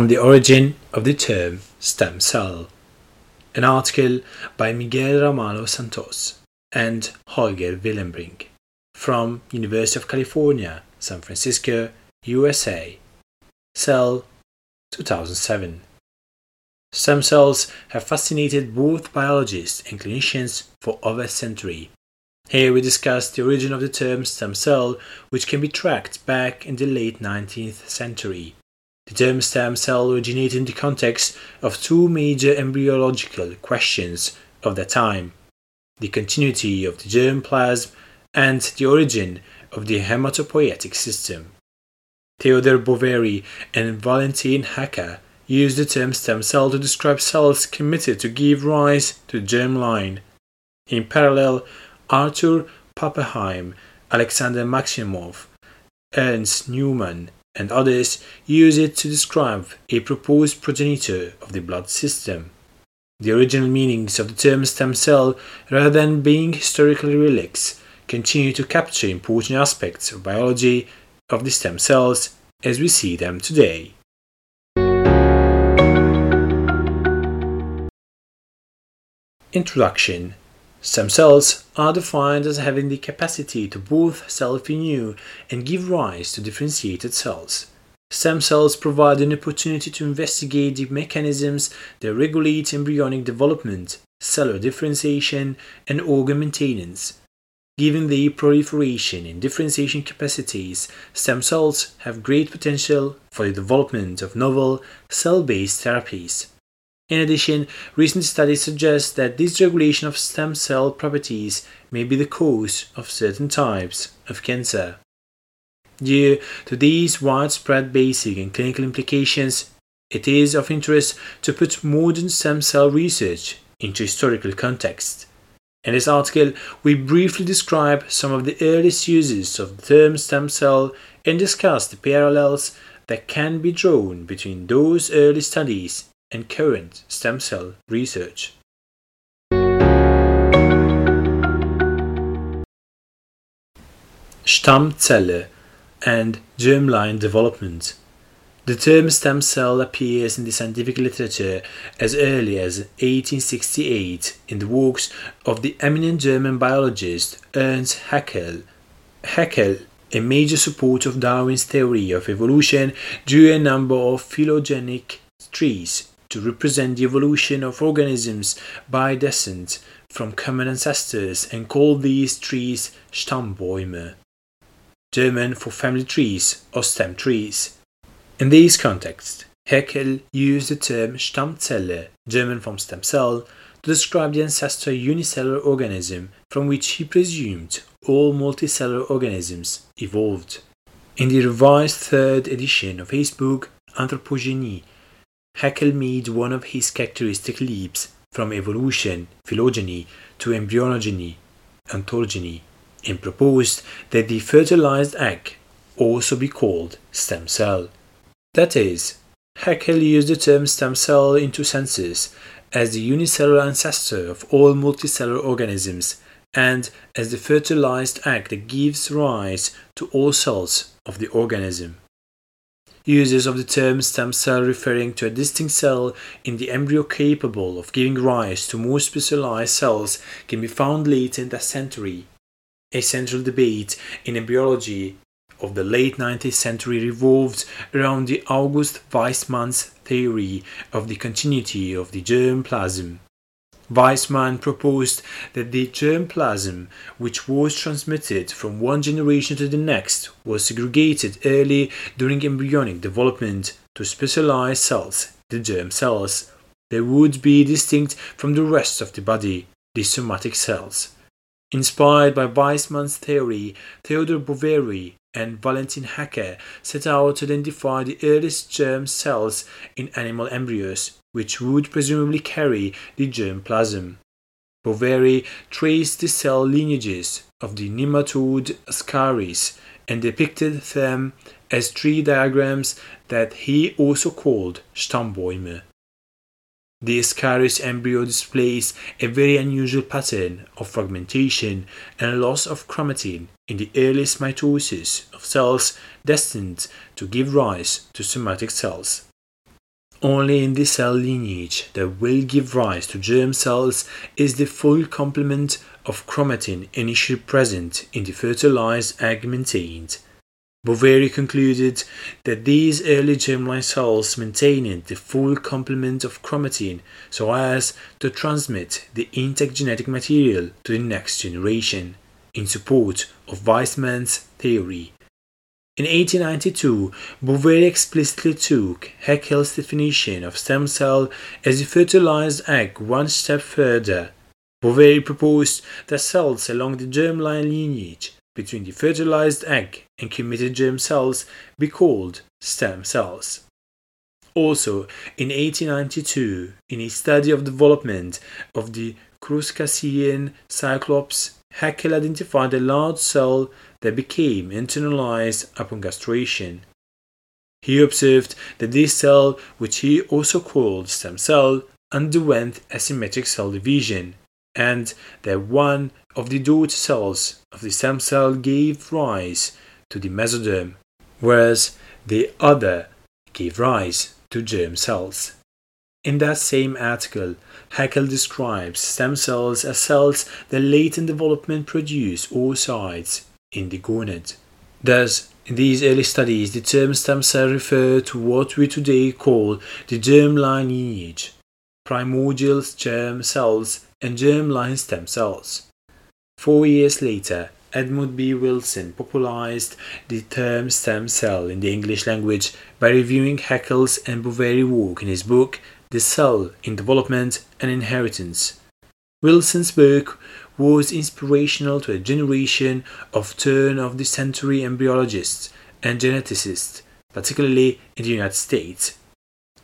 on the origin of the term stem cell, an article by Miguel Ramalho Santos and Holger Willenbring from University of California, San Francisco, USA, Cell 2007. Stem cells have fascinated both biologists and clinicians for over a century. Here we discuss the origin of the term stem cell, which can be tracked back in the late 19th century. The term stem cell originated in the context of two major embryological questions of that time: the continuity of the germplasm and the origin of the hematopoietic system. Theodor Boveri and Valentin Hacker used the term stem cell to describe cells committed to give rise to the germline. In parallel, Arthur Pappenheim, Alexander Maximov, Ernst Newman, and others use it to describe a proposed progenitor of the blood system. The original meanings of the term stem cell, rather than being historical relics, continue to capture important aspects of biology of the stem cells as we see them today. Introduction. Stem cells are defined as having the capacity to both self-renew and give rise to differentiated cells. Stem cells provide an opportunity to investigate the mechanisms that regulate embryonic development, cellular differentiation, and organ maintenance. Given the proliferation and differentiation capacities, stem cells have great potential for the development of novel, cell-based therapies. In addition, recent studies suggest that this regulation of stem cell properties may be the cause of certain types of cancer. Due to these widespread basic and clinical implications, it is of interest to put modern stem cell research into historical context. In this article, we briefly describe some of the earliest uses of the term stem cell and discuss the parallels that can be drawn between those early studies and current stem cell research. Stammzelle and germline development. The term stem cell appears in the scientific literature as early as 1868 in the works of the eminent German biologist Ernst Haeckel. Haeckel, a major supporter of Darwin's theory of evolution, drew a number of phylogenic trees to represent the evolution of organisms by descent from common ancestors and called these trees Stammbäume, German for family trees or stem trees. In this context, Haeckel used the term Stammzelle, German from stem cell, to describe the ancestor unicellular organism from which he presumed all multicellular organisms evolved. In the revised third edition of his book Anthropogenie, Haeckel made one of his characteristic leaps from evolution, phylogeny, to embryogeny, ontogeny, and proposed that the fertilized egg also be called stem cell. That is, Haeckel used the term stem cell in two senses, as the unicellular ancestor of all multicellular organisms and as the fertilized egg that gives rise to all cells of the organism. Uses of the term stem cell referring to a distinct cell in the embryo capable of giving rise to more specialized cells can be found late in that century. A central debate in embryology of the late 19th century revolved around the August Weissmann's theory of the continuity of the germplasm. Weissmann proposed that the germplasm, which was transmitted from one generation to the next, was segregated early during embryonic development to specialized cells, the germ cells. They would be distinct from the rest of the body, the somatic cells. Inspired by Weissmann's theory, Theodor Boveri and Valentin Hacker set out to identify the earliest germ cells in animal embryos, which would presumably carry the germplasm. Boveri traced the cell lineages of the nematode Ascaris and depicted them as tree diagrams that he also called Stammbäume. The Ascaris embryo displays a very unusual pattern of fragmentation and loss of chromatin in the earliest mitosis of cells destined to give rise to somatic cells. Only in the cell lineage that will give rise to germ cells is the full complement of chromatin initially present in the fertilized egg maintained. Boveri concluded that these early germline cells maintained the full complement of chromatin so as to transmit the intact genetic material to the next generation, in support of Weissmann's theory. In 1892, Boveri explicitly took Haeckel's definition of stem cell as a fertilized egg one step further. Boveri proposed that cells along the germline lineage between the fertilized egg and committed germ cells be called stem cells. Also, in 1892, in a study of development of the Crustacean cyclops, Haeckel identified a large cell that became internalized upon castration. He observed that this cell, which he also called stem cell, underwent asymmetric cell division, and that one of the daughter cells of the stem cell gave rise to the mesoderm, whereas the other gave rise to germ cells. In that same article, Haeckel describes stem cells as cells that late in development produce oocytes in the gonad. Thus, in these early studies, the term stem cell referred to what we today call the germline lineage, primordial germ cells and germline stem cells. 4 years later, Edmund B. Wilson popularized the term stem cell in the English language by reviewing Haeckel's and Boveri's work in his book The Cell in Development and Inheritance. Wilson's work was inspirational to a generation of turn-of-the-century embryologists and geneticists, particularly in the United States.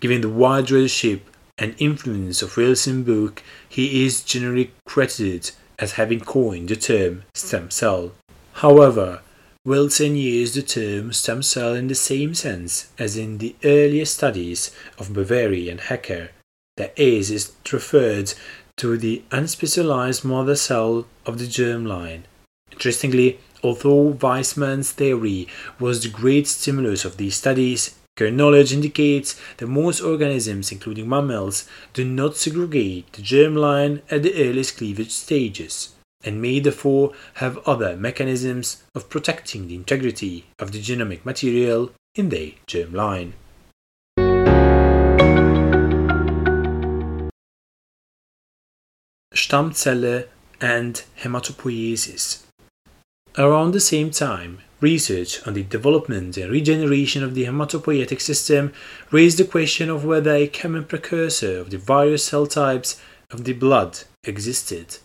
Given the wide readership and influence of Wilson's book, he is generally credited as having coined the term stem cell. However, Wilson used the term stem cell in the same sense as in the earlier studies of Boveri and Hacker, that is, it referred to the unspecialized mother cell of the germline. Interestingly, although Weissmann's theory was the great stimulus of these studies, current knowledge indicates that most organisms, including mammals, do not segregate the germline at the earliest cleavage stages, and may therefore have other mechanisms of protecting the integrity of the genomic material in their germline. Stammzelle and hematopoiesis. Around the same time, research on the development and regeneration of the hematopoietic system raised the question of whether a common precursor of the various cell types of the blood existed.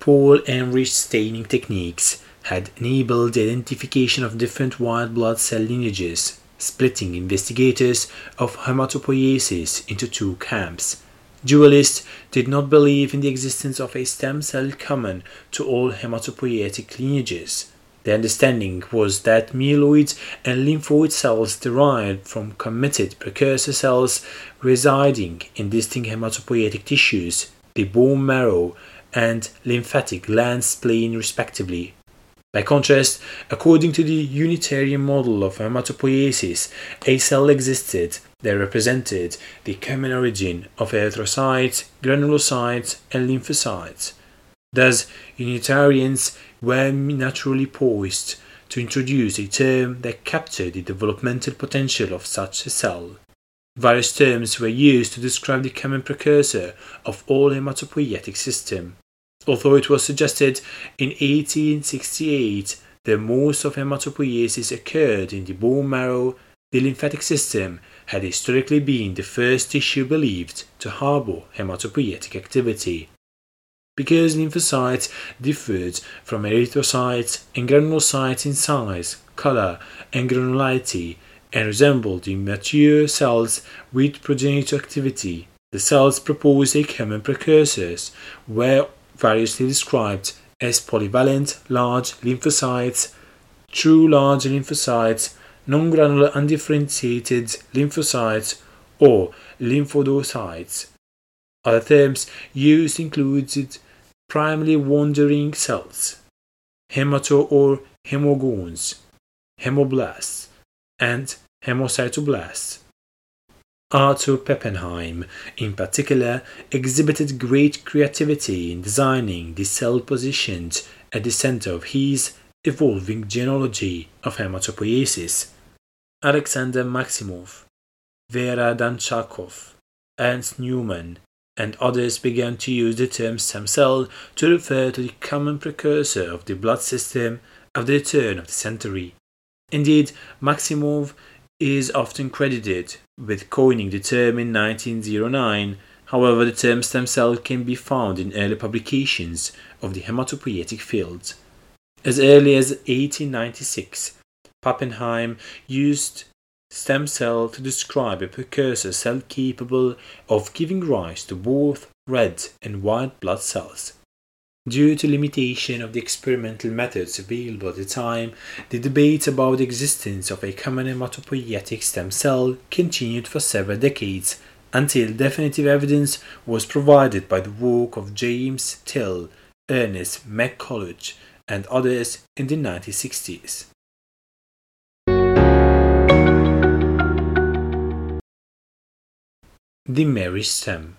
Paul Ehrlich's staining techniques had enabled the identification of different white blood cell lineages, splitting investigators of hematopoiesis into two camps. Dualists did not believe in the existence of a stem cell common to all hematopoietic lineages. The understanding was that myeloid and lymphoid cells derived from committed precursor cells residing in distinct hematopoietic tissues, the bone marrow, and lymphatic glands spleen respectively. By contrast, according to the Unitarian model of hematopoiesis, a cell existed that represented the common origin of erythrocytes, granulocytes, and lymphocytes. Thus, Unitarians were naturally poised to introduce a term that captured the developmental potential of such a cell. Various terms were used to describe the common precursor of all hematopoietic system. Although it was suggested in 1868 that most of hematopoiesis occurred in the bone marrow, the lymphatic system had historically been the first tissue believed to harbor hematopoietic activity. Because lymphocytes differed from erythrocytes and granulocytes in size, color, and granularity, and resembled the mature cells with progenitor activity, the cells proposed a common precursors were variously described as polyvalent large lymphocytes, true large lymphocytes, non-granular undifferentiated lymphocytes, or lymphodocytes. Other terms used included primarily wandering cells, hemato or hemogones, hemoblasts, and hemocytoblasts. Arthur Pappenheim, in particular, exhibited great creativity in designing the cell positioned at the center of his evolving genealogy of hematopoiesis. Alexander Maximov, Vera Danchakov, Ernst Newman, and others began to use the term stem cell to refer to the common precursor of the blood system of the turn of the century. Indeed, Maximov is often credited with coining the term in 1909. However, the term stem cell can be found in early publications of the hematopoietic field. As early as 1896, Pappenheim used stem cell to describe a precursor cell capable of giving rise to both red and white blood cells. Due to limitation of the experimental methods available at the time, the debate about the existence of a common hematopoietic stem cell continued for several decades, until definitive evidence was provided by the work of James Till, Ernest McCulloch, and others in the 1960s. The meristem.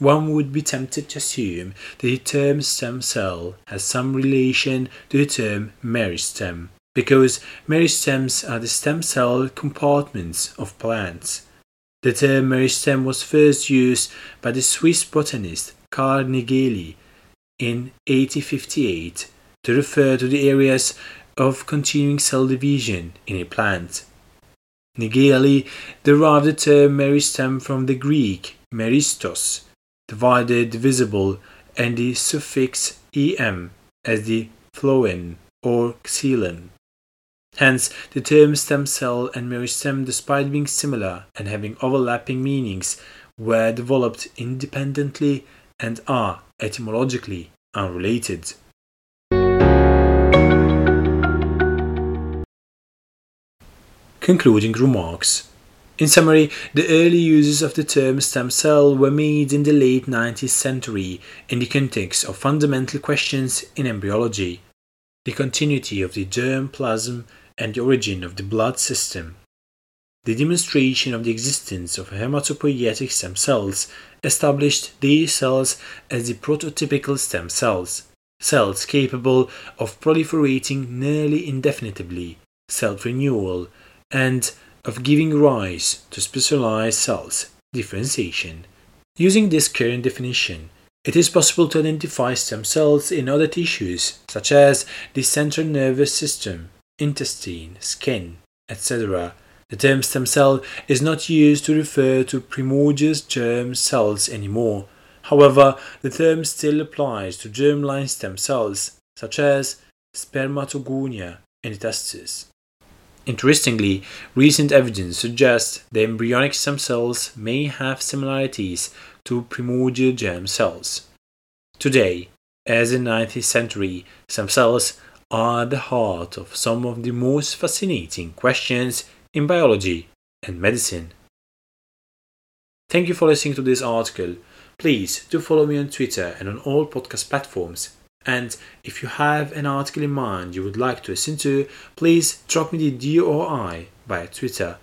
One would be tempted to assume that the term stem cell has some relation to the term meristem, because meristems are the stem cell compartments of plants. The term meristem was first used by the Swiss botanist Carl Nägeli in 1858 to refer to the areas of continuing cell division in a plant. Nägeli derived the term meristem from the Greek meristos, divided, divisible, and the suffix em as the phloem or xylem. Hence, the terms stem cell and meristem, despite being similar and having overlapping meanings, were developed independently and are etymologically unrelated. Concluding remarks. In summary, the early uses of the term stem cell were made in the late 19th century in the context of fundamental questions in embryology, the continuity of the germplasm and the origin of the blood system. The demonstration of the existence of hematopoietic stem cells established these cells as the prototypical stem cells, cells capable of proliferating nearly indefinitely, self-renewal, and of giving rise to specialized cells, differentiation. Using this current definition, it is possible to identify stem cells in other tissues, such as the central nervous system, intestine, skin, etc. The term stem cell is not used to refer to primordial germ cells anymore. However, the term still applies to germline stem cells, such as spermatogonia and testes. Interestingly, recent evidence suggests the embryonic stem cells may have similarities to primordial germ cells. Today, as in the 19th century, stem cells are at the heart of some of the most fascinating questions in biology and medicine. Thank you for listening to this article. Please do follow me on Twitter and on all podcast platforms. And if you have an article in mind you would like to listen to, please drop me the DOI via Twitter.